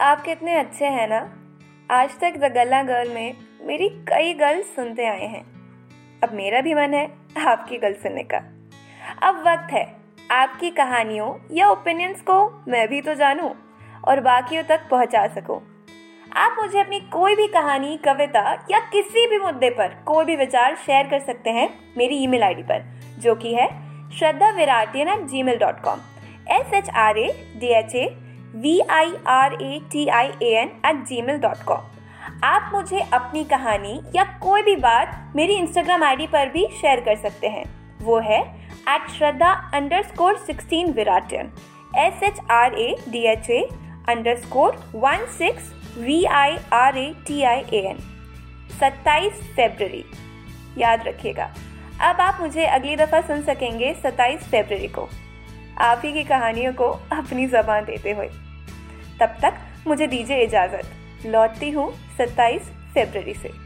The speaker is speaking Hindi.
आप कितने अच्छे हैं ना। आज तक द गल्ला गर्ल में मेरी कई गल सुनते आए हैं, अब मेरा भी मन है आपकी गल सुनने का। अब वक्त है आपकी कहानियों या ओपिनियंस को मैं भी तो जानूं और बाकियों तक पहुंचा सकूं। आप मुझे अपनी कोई भी कहानी, कविता या किसी भी मुद्दे पर कोई भी विचार शेयर कर सकते हैं मेरी ईमेल आईडी पर, जो कि है shraddhaviratian@gmail.com shraddhaviratian@gmail.com। आप मुझे अपनी कहानी या कोई भी बात मेरी इंस्टाग्राम आईडी पर भी शेयर कर सकते हैं, वो है @shraddha_16viratian shraddha_16viratian। 27 फरवरी, याद रखिएगा। अब आप मुझे अगली दफ़ा सुन सकेंगे 27 फरवरी को, आप ही की कहानियों को अपनी ज़बान देते हुए। तब तक मुझे दीजिए इजाज़त, लौटती हूँ 27 फरवरी से।